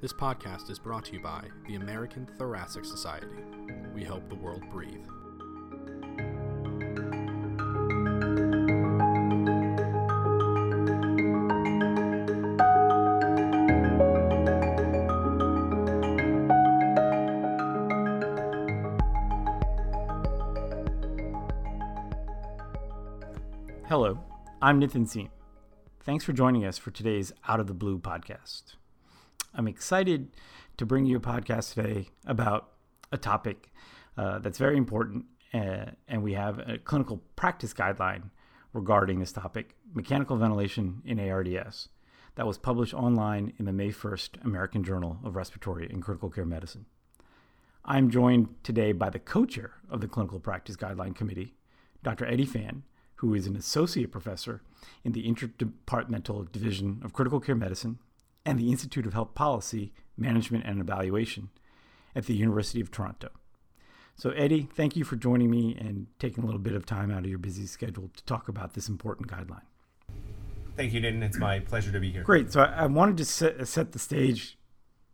This podcast is brought to you by the American Thoracic Society. We help the world breathe. Hello, I'm Nitin Singh. Thanks for joining us for today's Out of the Blue podcast. I'm excited to bring you a podcast today about a topic that's very important, and we have a clinical practice guideline regarding this topic, mechanical ventilation in ARDS, that was published online in the May 1st American Journal of Respiratory and Critical Care Medicine. I'm joined today by the co-chair of the Clinical Practice Guideline Committee, Dr. Eddie Fan, who is an associate professor in the Interdepartmental Division of Critical Care Medicine and the Institute of Health Policy, Management, and Evaluation at the University of Toronto. So, Eddie, thank you for joining me and taking a little bit of time out of your busy schedule to talk about this important guideline. Thank you, Nitin. It's my pleasure to be here. Great. So I wanted to set the stage.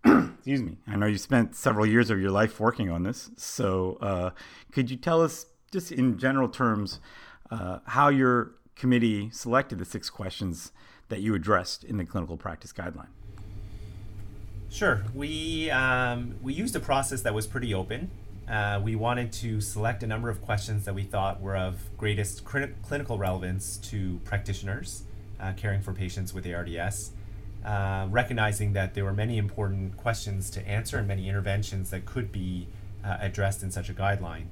Excuse me. I know you spent several years of your life working on this. So could you tell us, just in general terms, how your committee selected the six questions that you addressed in the clinical practice guideline? Sure. We used a process that was pretty open. We wanted to select a number of questions that we thought were of greatest clinical relevance to practitioners caring for patients with ARDS, recognizing that there were many important questions to answer and many interventions that could be addressed in such a guideline.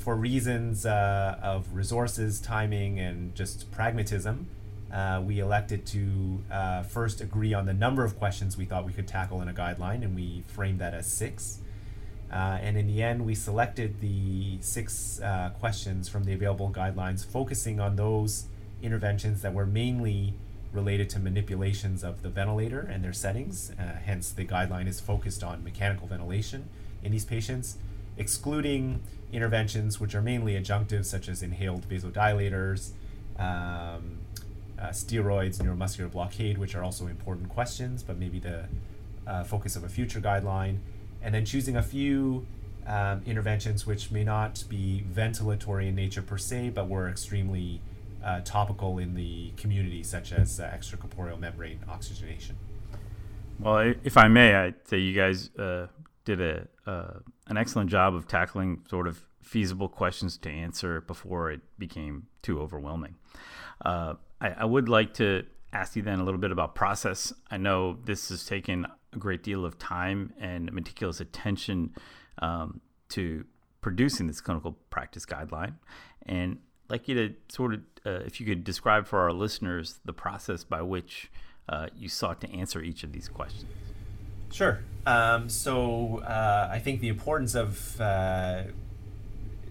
For reasons of resources, timing, and just pragmatism, we elected to first agree on the number of questions we thought we could tackle in a guideline, and we framed that as six. And in the end, we selected the six questions from the available guidelines, focusing on those interventions that were mainly related to manipulations of the ventilator and their settings. Hence, the guideline is focused on mechanical ventilation in these patients, excluding interventions which are mainly adjunctive, such as inhaled vasodilators, steroids, neuromuscular blockade, which are also important questions, but maybe the focus of a future guideline, and then choosing a few interventions which may not be ventilatory in nature per se, but were extremely topical in the community, such as extracorporeal membrane oxygenation. Well, if I may, I'd say you guys did an excellent job of tackling sort of feasible questions to answer before it became too overwhelming. I would like to ask you then a little bit about process. I know this has taken a great deal of time and meticulous attention to producing this clinical practice guideline. And I'd like you to sort of, if you could describe for our listeners the process by which you sought to answer each of these questions. Sure. So I think the importance of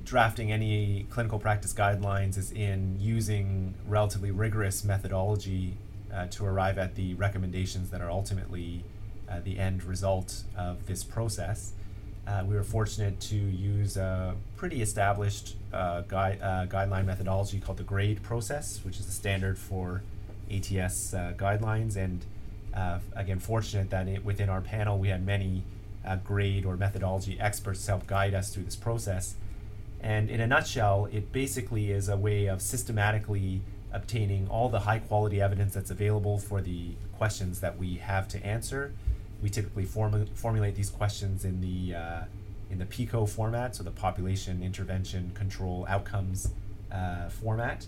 drafting any clinical practice guidelines is in using relatively rigorous methodology to arrive at the recommendations that are ultimately the end result of this process. We were fortunate to use a pretty established guideline methodology called the GRADE process, which is the standard for ATS guidelines. And again, fortunate that within our panel, we had many GRADE or methodology experts help guide us through this process. And in a nutshell, it basically is a way of systematically obtaining all the high-quality evidence that's available for the questions that we have to answer. We typically formulate these questions in the PICO format, so the Population Intervention Control Outcomes format.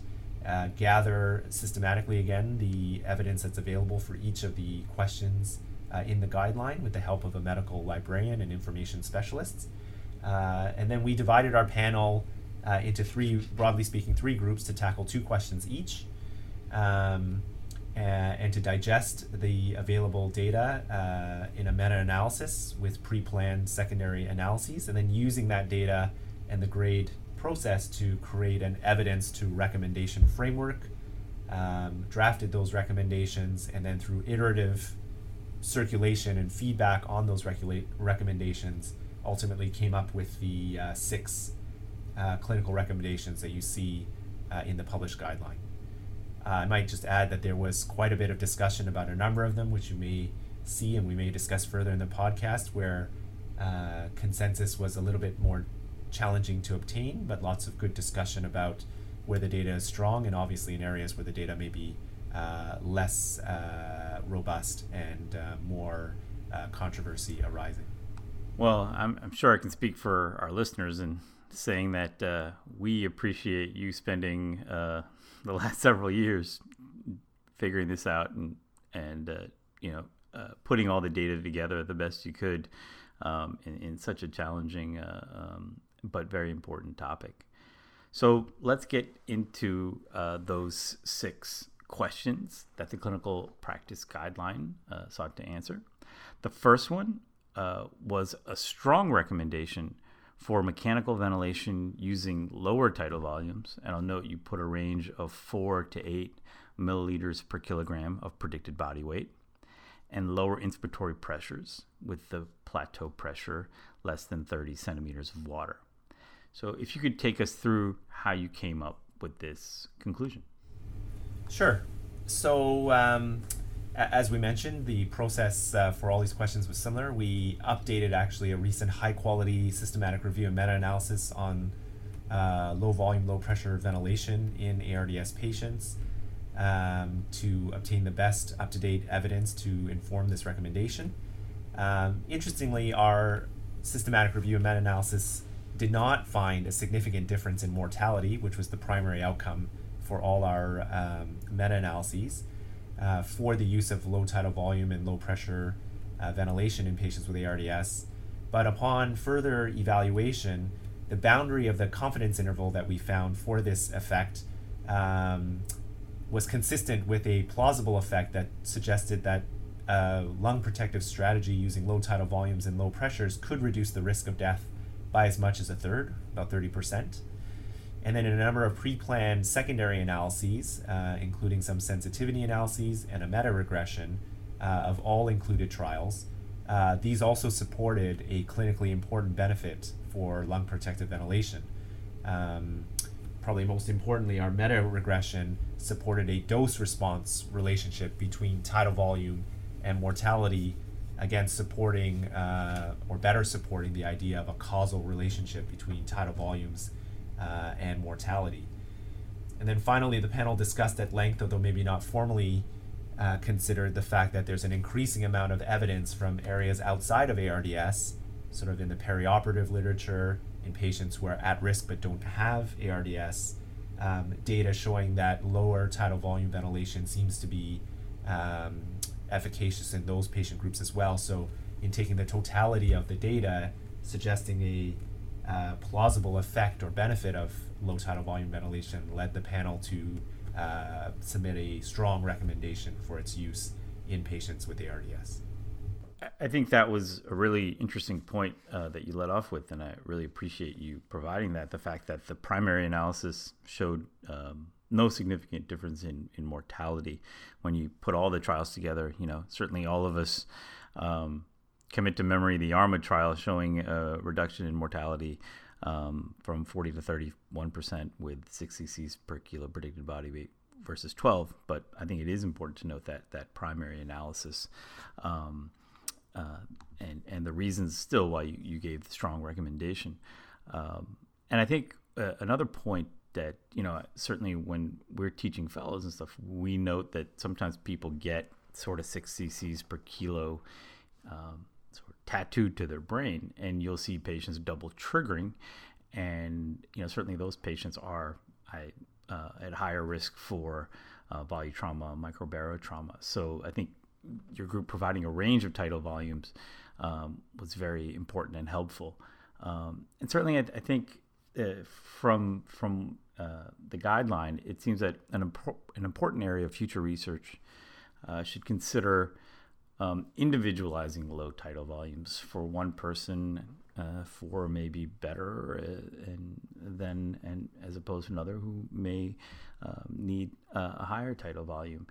Gather systematically, again, the evidence that's available for each of the questions in the guideline with the help of a medical librarian and information specialists. And then we divided our panel into broadly speaking, three groups to tackle two questions each, and to digest the available data in a meta-analysis with pre-planned secondary analyses, and then using that data and the GRADE process to create an evidence to recommendation framework, drafted those recommendations, and then through iterative circulation and feedback on those recommendations, ultimately came up with the six clinical recommendations that you see in the published guideline. I might just add that there was quite a bit of discussion about a number of them, which you may see, and we may discuss further in the podcast, where consensus was a little bit more challenging to obtain, but lots of good discussion about where the data is strong, and obviously in areas where the data may be less robust and more controversy arising. Well, I'm sure I can speak for our listeners in saying that we appreciate you spending the last several years figuring this out and putting all the data together the best you could in such a challenging but very important topic. So let's get into those six questions that the clinical practice guideline sought to answer. The first one was a strong recommendation for mechanical ventilation using lower tidal volumes. And I'll note you put a range of 4 to 8 milliliters per kilogram of predicted body weight, and lower inspiratory pressures with the plateau pressure less than 30 centimeters of water. So if you could take us through how you came up with this conclusion. Sure. So as we mentioned, the process for all these questions was similar. We updated actually a recent high-quality systematic review and meta-analysis on low-volume, low-pressure ventilation in ARDS patients to obtain the best up-to-date evidence to inform this recommendation. Interestingly, our systematic review and meta-analysis did not find a significant difference in mortality, which was the primary outcome for all our meta-analyses for the use of low tidal volume and low pressure ventilation in patients with ARDS. But upon further evaluation, the boundary of the confidence interval that we found for this effect was consistent with a plausible effect that suggested that lung protective strategy using low tidal volumes and low pressures could reduce the risk of death by as much as a third, about 30%. And then in a number of pre-planned secondary analyses, including some sensitivity analyses and a meta-regression of all included trials, these also supported a clinically important benefit for lung protective ventilation. Probably most importantly, our meta-regression supported a dose-response relationship between tidal volume and mortality, again supporting or better supporting the idea of a causal relationship between tidal volumes and mortality. And then finally, the panel discussed at length, although maybe not formally considered, the fact that there's an increasing amount of evidence from areas outside of ARDS, sort of in the perioperative literature, in patients who are at risk but don't have ARDS, data showing that lower tidal volume ventilation seems to be efficacious in those patient groups as well. So in taking the totality of the data, suggesting a plausible effect or benefit of low tidal volume ventilation led the panel to submit a strong recommendation for its use in patients with ARDS. I think that was a really interesting point that you led off with, and I really appreciate you providing that, the fact that the primary analysis showed no significant difference in mortality. When you put all the trials together, certainly all of us commit to memory the ARMA trial showing a reduction in mortality from 40 to 31% with 6 cc's per kilo predicted body weight versus 12. But I think it is important to note that primary analysis and the reasons still why you gave the strong recommendation. And I think another point that, certainly when we're teaching fellows and stuff, we note that sometimes people get sort of 6 cc's per kilo sort of tattooed to their brain, and you'll see patients double triggering. And, certainly those patients are at higher risk for volutrauma, microbarotrauma. So I think your group providing a range of tidal volumes was very important and helpful. And certainly I think from the guideline, it seems that an important area of future research should consider individualizing low tidal volumes for one person, for maybe better and as opposed to another who may need a higher tidal volume.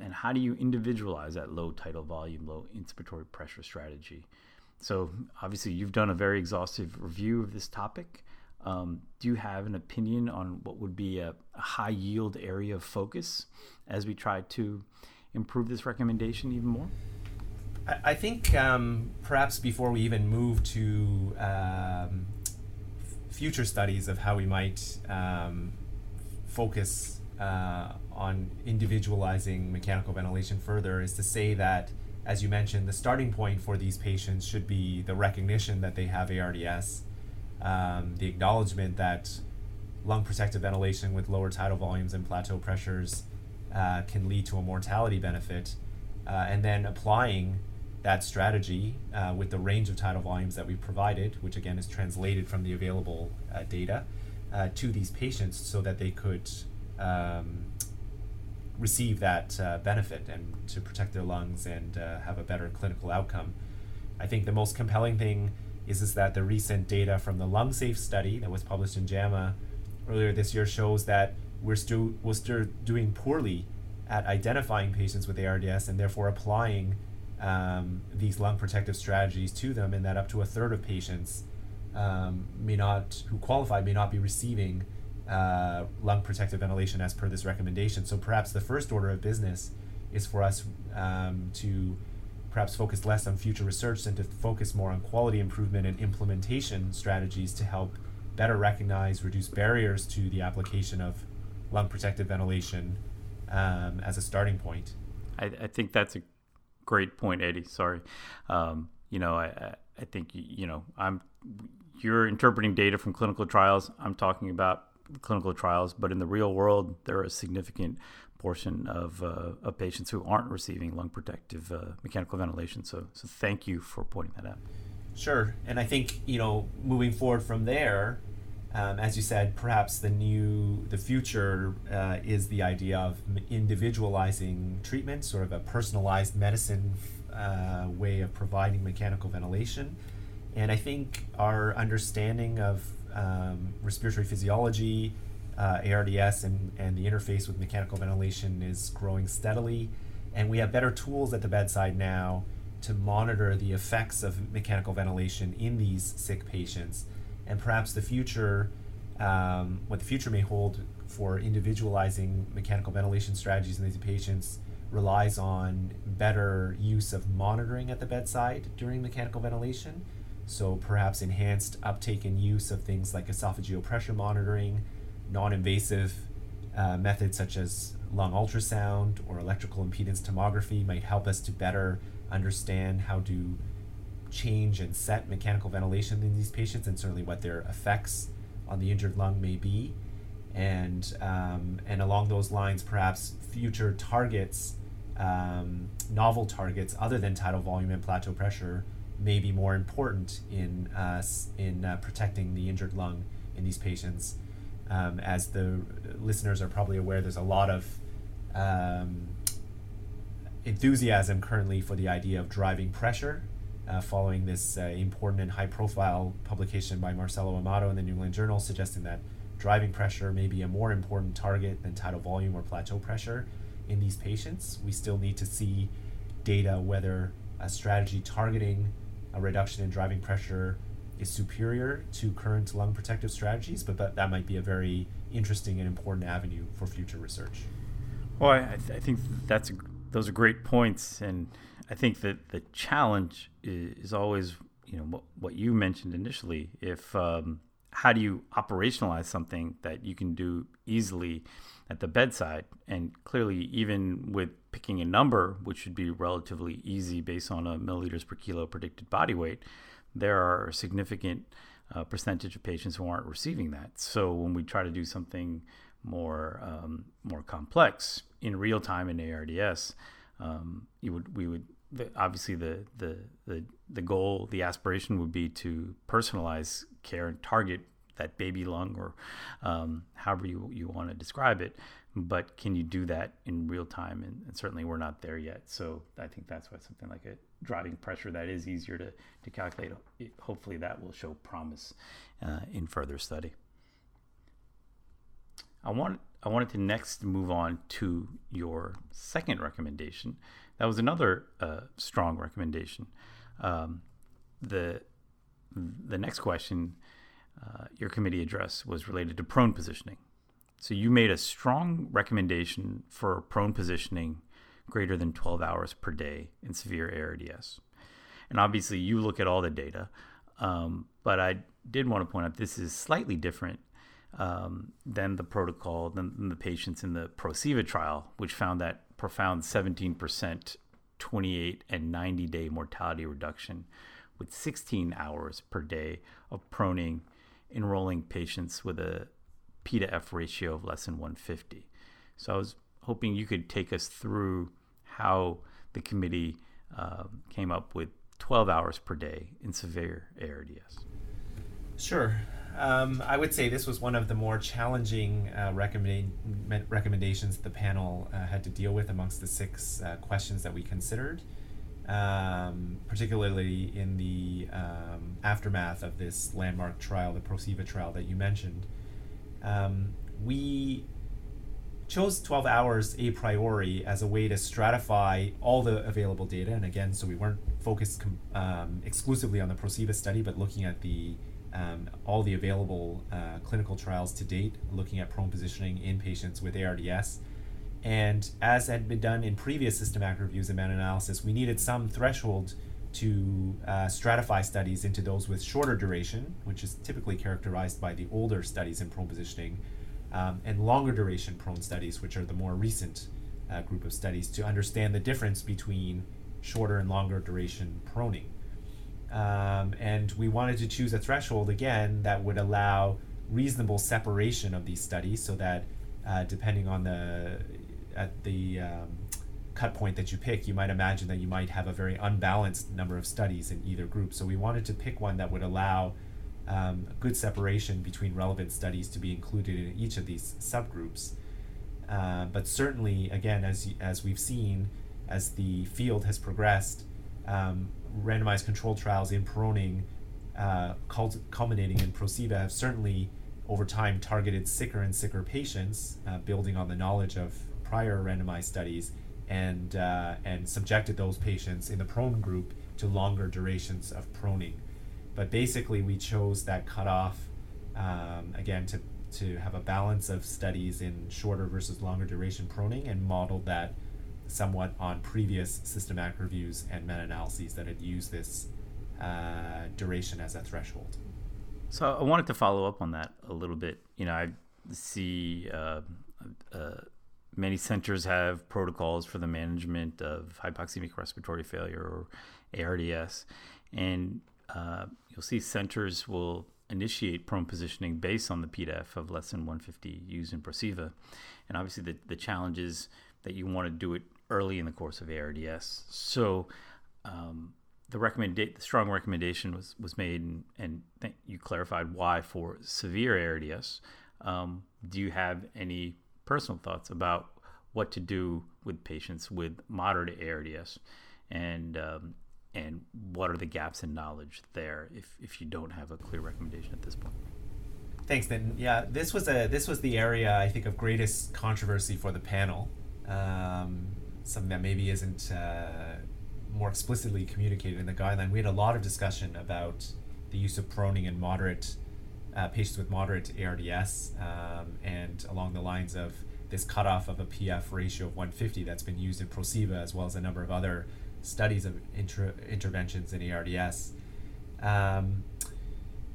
And how do you individualize that low tidal volume, low inspiratory pressure strategy? So obviously you've done a very exhaustive review of this topic. Do you have an opinion on what would be a high yield area of focus as we try to improve this recommendation even more? I think perhaps before we even move to future studies of how we might focus on individualizing mechanical ventilation further, is to say that, as you mentioned, the starting point for these patients should be the recognition that they have ARDS, the acknowledgement that lung protective ventilation with lower tidal volumes and plateau pressures can lead to a mortality benefit, and then applying that strategy with the range of tidal volumes that we provided, which again is translated from the available data, to these patients so that they could receive that benefit and to protect their lungs and have a better clinical outcome. I think the most compelling thing is that the recent data from the Lung Safe study that was published in JAMA earlier this year shows that we're still doing poorly at identifying patients with ARDS and therefore applying these lung protective strategies to them, and that up to a third of patients who qualify may not be receiving lung protective ventilation as per this recommendation. So perhaps the first order of business is for us to perhaps focus less on future research and to focus more on quality improvement and implementation strategies to help better recognize, reduce barriers to the application of lung protective ventilation as a starting point. I think that's a great point, Eddie. Sorry. I think, you're interpreting data from clinical trials. I'm talking about clinical trials, but in the real world, there are a significant portion of patients who aren't receiving lung protective mechanical ventilation. So thank you for pointing that out. Sure, and I think moving forward from there, as you said, perhaps the future is the idea of individualizing treatment, sort of a personalized medicine way of providing mechanical ventilation. And I think our understanding of respiratory physiology, ARDS, and the interface with mechanical ventilation is growing steadily, and we have better tools at the bedside now to monitor the effects of mechanical ventilation in these sick patients. And perhaps the future, what the future may hold for individualizing mechanical ventilation strategies in these patients, relies on better use of monitoring at the bedside during mechanical ventilation. So perhaps enhanced uptake and use of things like esophageal pressure monitoring, non-invasive methods such as lung ultrasound or electrical impedance tomography might help us to better understand how to change and set mechanical ventilation in these patients, and certainly what their effects on the injured lung may be. And along those lines, perhaps future targets, novel targets other than tidal volume and plateau pressure, may be more important in protecting the injured lung in these patients. As the listeners are probably aware, there's a lot of enthusiasm currently for the idea of driving pressure, following this important and high-profile publication by Marcelo Amato in the New England Journal suggesting that driving pressure may be a more important target than tidal volume or plateau pressure in these patients. We still need to see data whether a strategy targeting a reduction in driving pressure is superior to current lung protective strategies, but that might be a very interesting and important avenue for future research. Well, I think those are great points, and I think that the challenge is always, what you mentioned initially, if how do you operationalize something that you can do easily at the bedside? And clearly, even with picking a number, which should be relatively easy based on a milliliters per kilo predicted body weight, there are a significant percentage of patients who aren't receiving that. So when we try to do something more complex in real time in ARDS, obviously the goal, the aspiration would be to personalize care and target that baby lung, or however you want to describe it. But can you do that in real time? And certainly we're not there yet. So I think that's why something like a driving pressure that is easier to calculate, hopefully that will show promise in further study. I wanted to next move on to your second recommendation. That was another strong recommendation. The next question your committee addressed was related to prone positioning. So you made a strong recommendation for prone positioning greater than 12 hours per day in severe ARDS. And obviously you look at all the data, but I did want to point out this is slightly different than the protocol, than the patients in the PROSEVA trial, which found that profound 17%, 28 and 90-day mortality reduction with 16 hours per day of proning, enrolling patients with a P to F ratio of less than 150. So I was hoping you could take us through how the committee came up with 12 hours per day in severe ARDS. Sure. I would say this was one of the more challenging recommendations the panel had to deal with amongst the six questions that we considered, particularly in the aftermath of this landmark trial, the PROSEVA trial that you mentioned. We chose 12 hours a priori as a way to stratify all the available data. And again, so we weren't focused exclusively on the PROSEVA study, but looking at the all the available clinical trials to date, looking at prone positioning in patients with ARDS. And as had been done in previous systematic reviews and meta-analysis, we needed some threshold to stratify studies into those with shorter duration, which is typically characterized by the older studies in prone positioning, and longer duration prone studies, which are the more recent group of studies, to understand the difference between shorter and longer duration proning. And we wanted to choose a threshold, again, that would allow reasonable separation of these studies so that depending on the cut point that you pick, you might imagine that you might have a very unbalanced number of studies in either group. So we wanted to pick one that would allow good separation between relevant studies to be included in each of these subgroups. But certainly, again, as we've seen, as the field has progressed, randomized controlled trials in proning culminating in PROSEVA have certainly over time targeted sicker and sicker patients, building on the knowledge of prior randomized studies, and subjected those patients in the prone group to longer durations of proning. But basically we chose that cutoff, again, to have a balance of studies in shorter versus longer duration proning, and modeled that somewhat on previous systematic reviews and meta-analyses that had used this duration as a threshold. So I wanted to follow up on that a little bit. You know, I see many centers have protocols for the management of hypoxemic respiratory failure, or ARDS, and you'll see centers will initiate prone positioning based on the P-DEF of less than 150 used in PROSEVA. And obviously the challenge is that you want to do it early in the course of ARDS. So the strong recommendation was made, and you clarified why for severe ARDS. Do you have any personal thoughts about what to do with patients with moderate ARDS, and what are the gaps in knowledge there if you don't have a clear recommendation at this point? Thanks, Nitin. Yeah, this was the area I think of greatest controversy for the panel. Something that maybe isn't more explicitly communicated in the guideline. We had a lot of discussion about the use of proning in moderate patients with moderate ARDS, and along the lines of this cutoff of a PF ratio of 150 that's been used in PROSEVA, as well as a number of other studies of interventions in ARDS.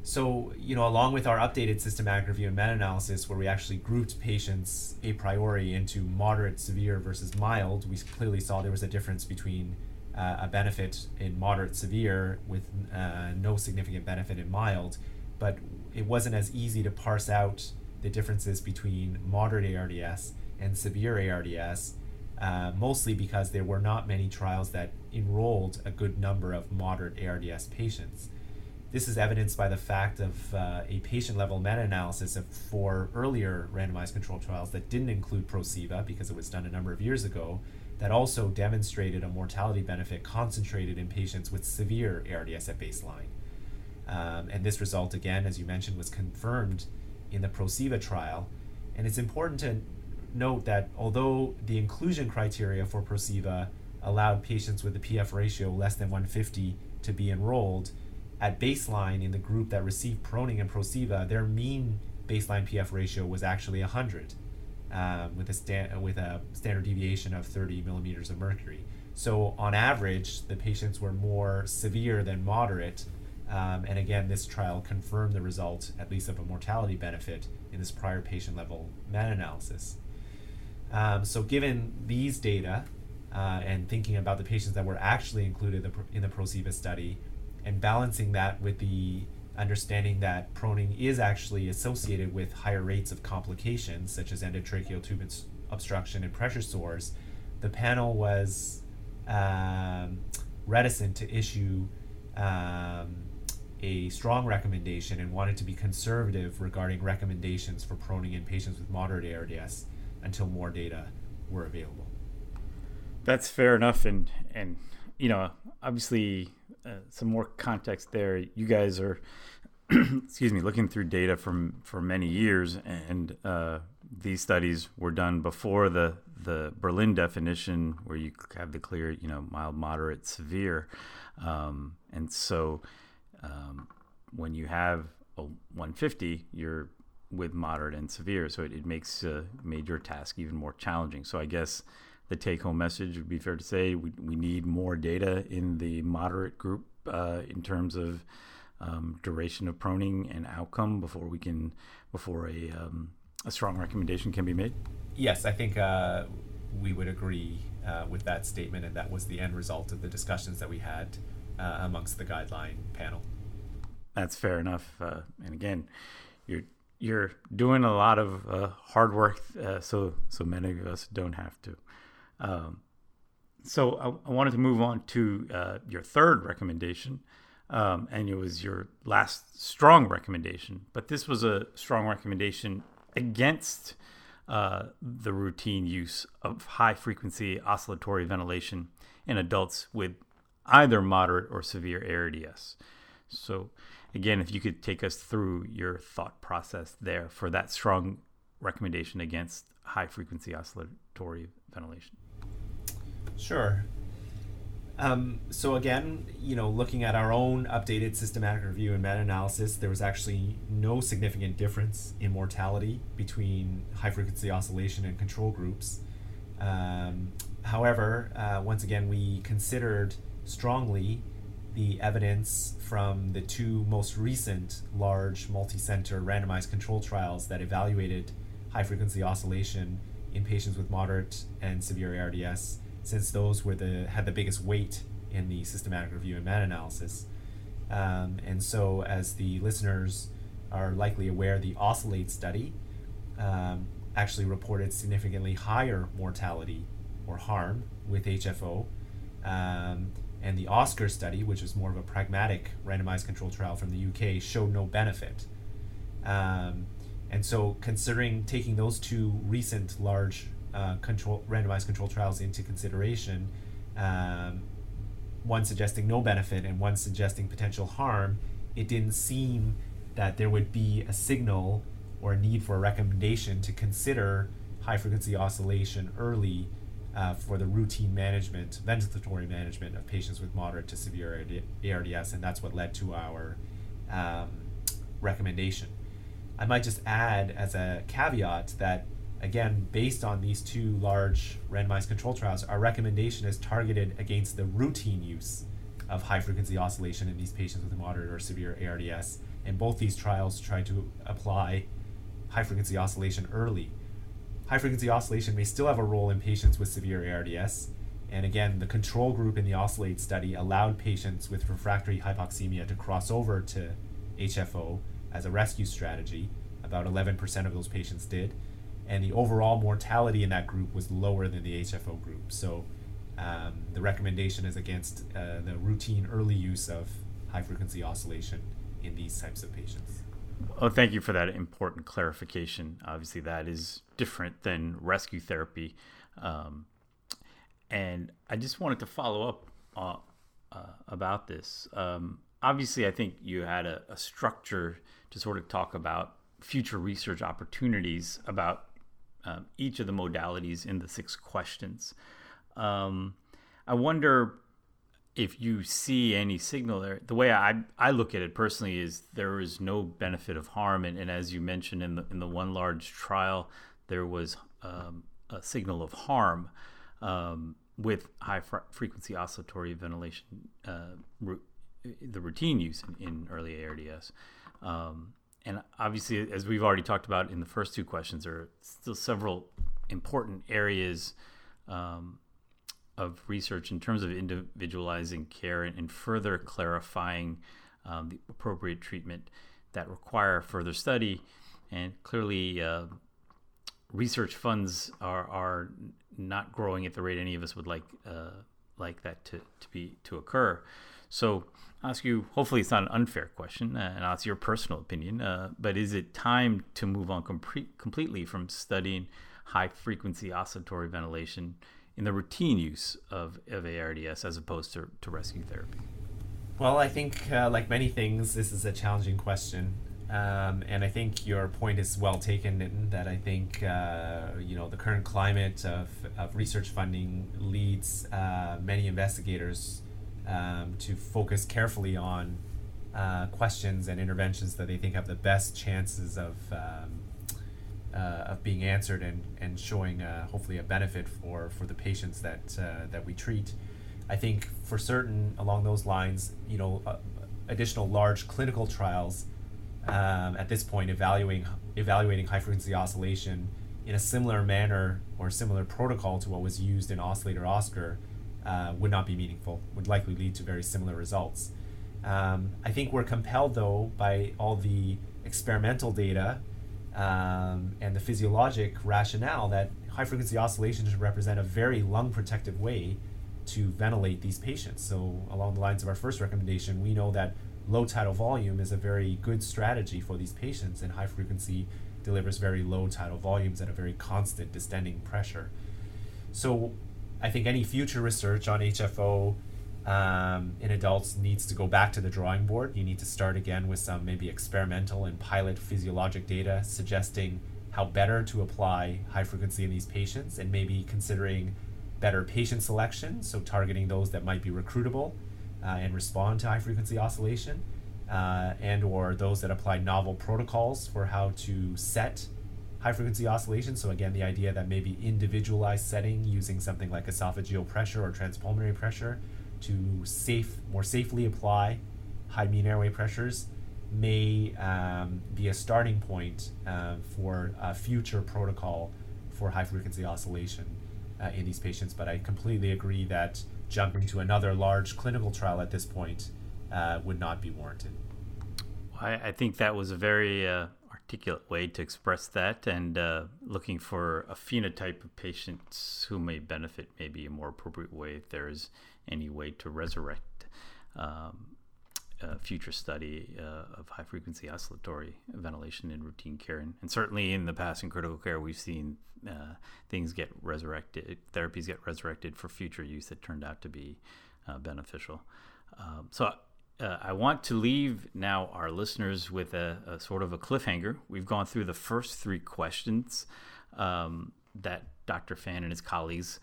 So, you know, along with our updated systematic review and meta-analysis, where we actually grouped patients a priori into moderate, severe versus mild, we clearly saw there was a difference between a benefit in moderate, severe with no significant benefit in mild, but it wasn't as easy to parse out the differences between moderate ARDS and severe ARDS, mostly because there were not many trials that enrolled a good number of moderate ARDS patients. This is evidenced by the fact of a patient-level meta-analysis of 4 earlier randomized controlled trials that didn't include PROSEVA because it was done a number of years ago, that also demonstrated a mortality benefit concentrated in patients with severe ARDS at baseline. And this result, again, as you mentioned, was confirmed in the PROSEVA trial. And it's important to note that although the inclusion criteria for PROSEVA allowed patients with a PF ratio less than 150 to be enrolled, at baseline in the group that received proning and PROSEVA, their mean baseline PF ratio was actually 100, with a standard deviation of 30 millimeters of mercury. So on average, the patients were more severe than moderate. And again, this trial confirmed the result, at least of a mortality benefit in this prior patient level meta-analysis. So given these data and thinking about the patients that were actually included in the PROSEVA study and balancing that with the understanding that proning is actually associated with higher rates of complications such as endotracheal tube obstruction and pressure sores, the panel was reticent to issue a strong recommendation and wanted to be conservative regarding recommendations for proning in patients with moderate ARDS until more data were available. That's fair enough, and you know, obviously some more context there. You guys are looking through data from for many years, and these studies were done before the Berlin definition, where you have the clear, you know, mild, moderate, severe, and so when you have a 150, you're with moderate and severe, so it makes made your task even more challenging. So I guess the take-home message would be fair to say we need more data in the moderate group in terms of duration of proning and outcome before a strong recommendation can be made. Yes, I think we would agree with that statement, and that was the end result of the discussions that we had amongst the guideline panel. That's fair enough, and again, you're doing a lot of hard work, so many of us don't have to. So I wanted to move on to your third recommendation, and it was your last strong recommendation. But this was a strong recommendation against the routine use of high-frequency oscillatory ventilation in adults with either moderate or severe ARDS. So again, if you could take us through your thought process there for that strong recommendation against high-frequency oscillatory ventilation. Sure. So again, you know, looking at our own updated systematic review and meta-analysis, there was actually no significant difference in mortality between high-frequency oscillation and control groups. However, once again, we considered strongly the evidence from the two most recent large multi-center randomized control trials that evaluated high-frequency oscillation in patients with moderate and severe ARDS, since those were had the biggest weight in the systematic review and meta-analysis. And so, as the listeners are likely aware, the Oscillate study actually reported significantly higher mortality or harm with HFO. And the OSCAR study, which is more of a pragmatic randomized control trial from the UK, showed no benefit. And so considering taking those two recent large randomized control trials into consideration, one suggesting no benefit and one suggesting potential harm, it didn't seem that there would be a signal or a need for a recommendation to consider high-frequency oscillation early for the routine management, ventilatory management of patients with moderate to severe ARDS, and that's what led to our recommendation. I might just add as a caveat that, again, based on these two large randomized control trials, our recommendation is targeted against the routine use of high-frequency oscillation in these patients with moderate or severe ARDS, and both these trials try to apply high-frequency oscillation early. High-frequency oscillation may still have a role in patients with severe ARDS, and again, the control group in the Oscillate study allowed patients with refractory hypoxemia to cross over to HFO as a rescue strategy. About 11% of those patients did, and the overall mortality in that group was lower than the HFO group. So the recommendation is against the routine early use of high-frequency oscillation in these types of patients. Well, thank you for that important clarification. Obviously, that is different than rescue therapy. And I just wanted to follow up about this. Obviously, I think you had a structure to sort of talk about future research opportunities about each of the modalities in the six questions. I wonder if you see any signal there. The way I look at it personally is there is no benefit of harm, and as you mentioned in the one large trial, there was a signal of harm with high frequency oscillatory ventilation, the routine use in early ARDS. And obviously, as we've already talked about in the first two questions, there are still several important areas of research in terms of individualizing care and further clarifying the appropriate treatment that require further study. And clearly, research funds are not growing at the rate any of us would like that to occur. So I'll ask you, hopefully it's not an unfair question, and I'll ask your personal opinion, but is it time to move on completely from studying high-frequency oscillatory ventilation in the routine use of ARDS as opposed to rescue therapy? Well, I think, like many things, this is a challenging question. And I think your point is well taken, Nitin, that I think, the current climate of research funding leads many investigators to focus carefully on questions and interventions that they think have the best chances of being answered and showing hopefully a benefit for the patients that we treat. I think for certain along those lines, additional large clinical trials at this point evaluating high-frequency oscillation in a similar manner or similar protocol to what was used in Oscillate or OSCAR would not be meaningful, would likely lead to very similar results. I think we're compelled, though, by all the experimental data and the physiologic rationale that high-frequency oscillation should represent a very lung-protective way to ventilate these patients. So along the lines of our first recommendation, we know that low tidal volume is a very good strategy for these patients, and high frequency delivers very low tidal volumes at a very constant distending pressure. So I think any future research on HFO in adults needs to go back to the drawing board. You need to start again with some maybe experimental and pilot physiologic data suggesting how better to apply high frequency in these patients, and maybe considering better patient selection, so targeting those that might be recruitable and respond to high-frequency oscillation, and or those that apply novel protocols for how to set high-frequency oscillation. So again, the idea that maybe individualized setting using something like esophageal pressure or transpulmonary pressure to more safely apply high mean airway pressures may be a starting point for a future protocol for high-frequency oscillation in these patients. But I completely agree that jumping to another large clinical trial at this point would not be warranted. I think that was a very articulate way to express that, and looking for a phenotype of patients who may benefit may be a more appropriate way if there is any way to resurrect a future study of high-frequency oscillatory ventilation in routine care. And certainly in the past in critical care, we've seen things get resurrected, therapies get resurrected for future use that turned out to be beneficial. So I want to leave now our listeners with a sort of a cliffhanger. We've gone through the first three questions that Dr. Fan and his colleagues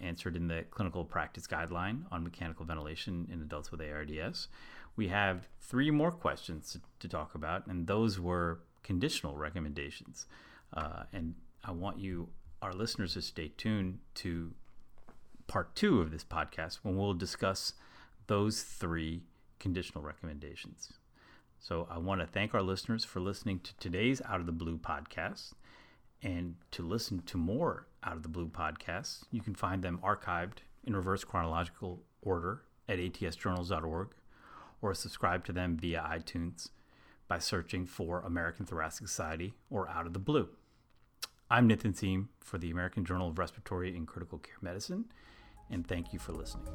answered in the clinical practice guideline on mechanical ventilation in adults with ARDS. We have three more questions to talk about, and those were conditional recommendations. And I want you, our listeners, to stay tuned to part two of this podcast when we'll discuss those three conditional recommendations. So I want to thank our listeners for listening to today's Out of the Blue podcast. And to listen to more Out of the Blue podcasts, you can find them archived in reverse chronological order at atsjournals.org, or subscribe to them via iTunes by searching for American Thoracic Society or Out of the Blue. I'm Nitin Singh for the American Journal of Respiratory and Critical Care Medicine, and thank you for listening.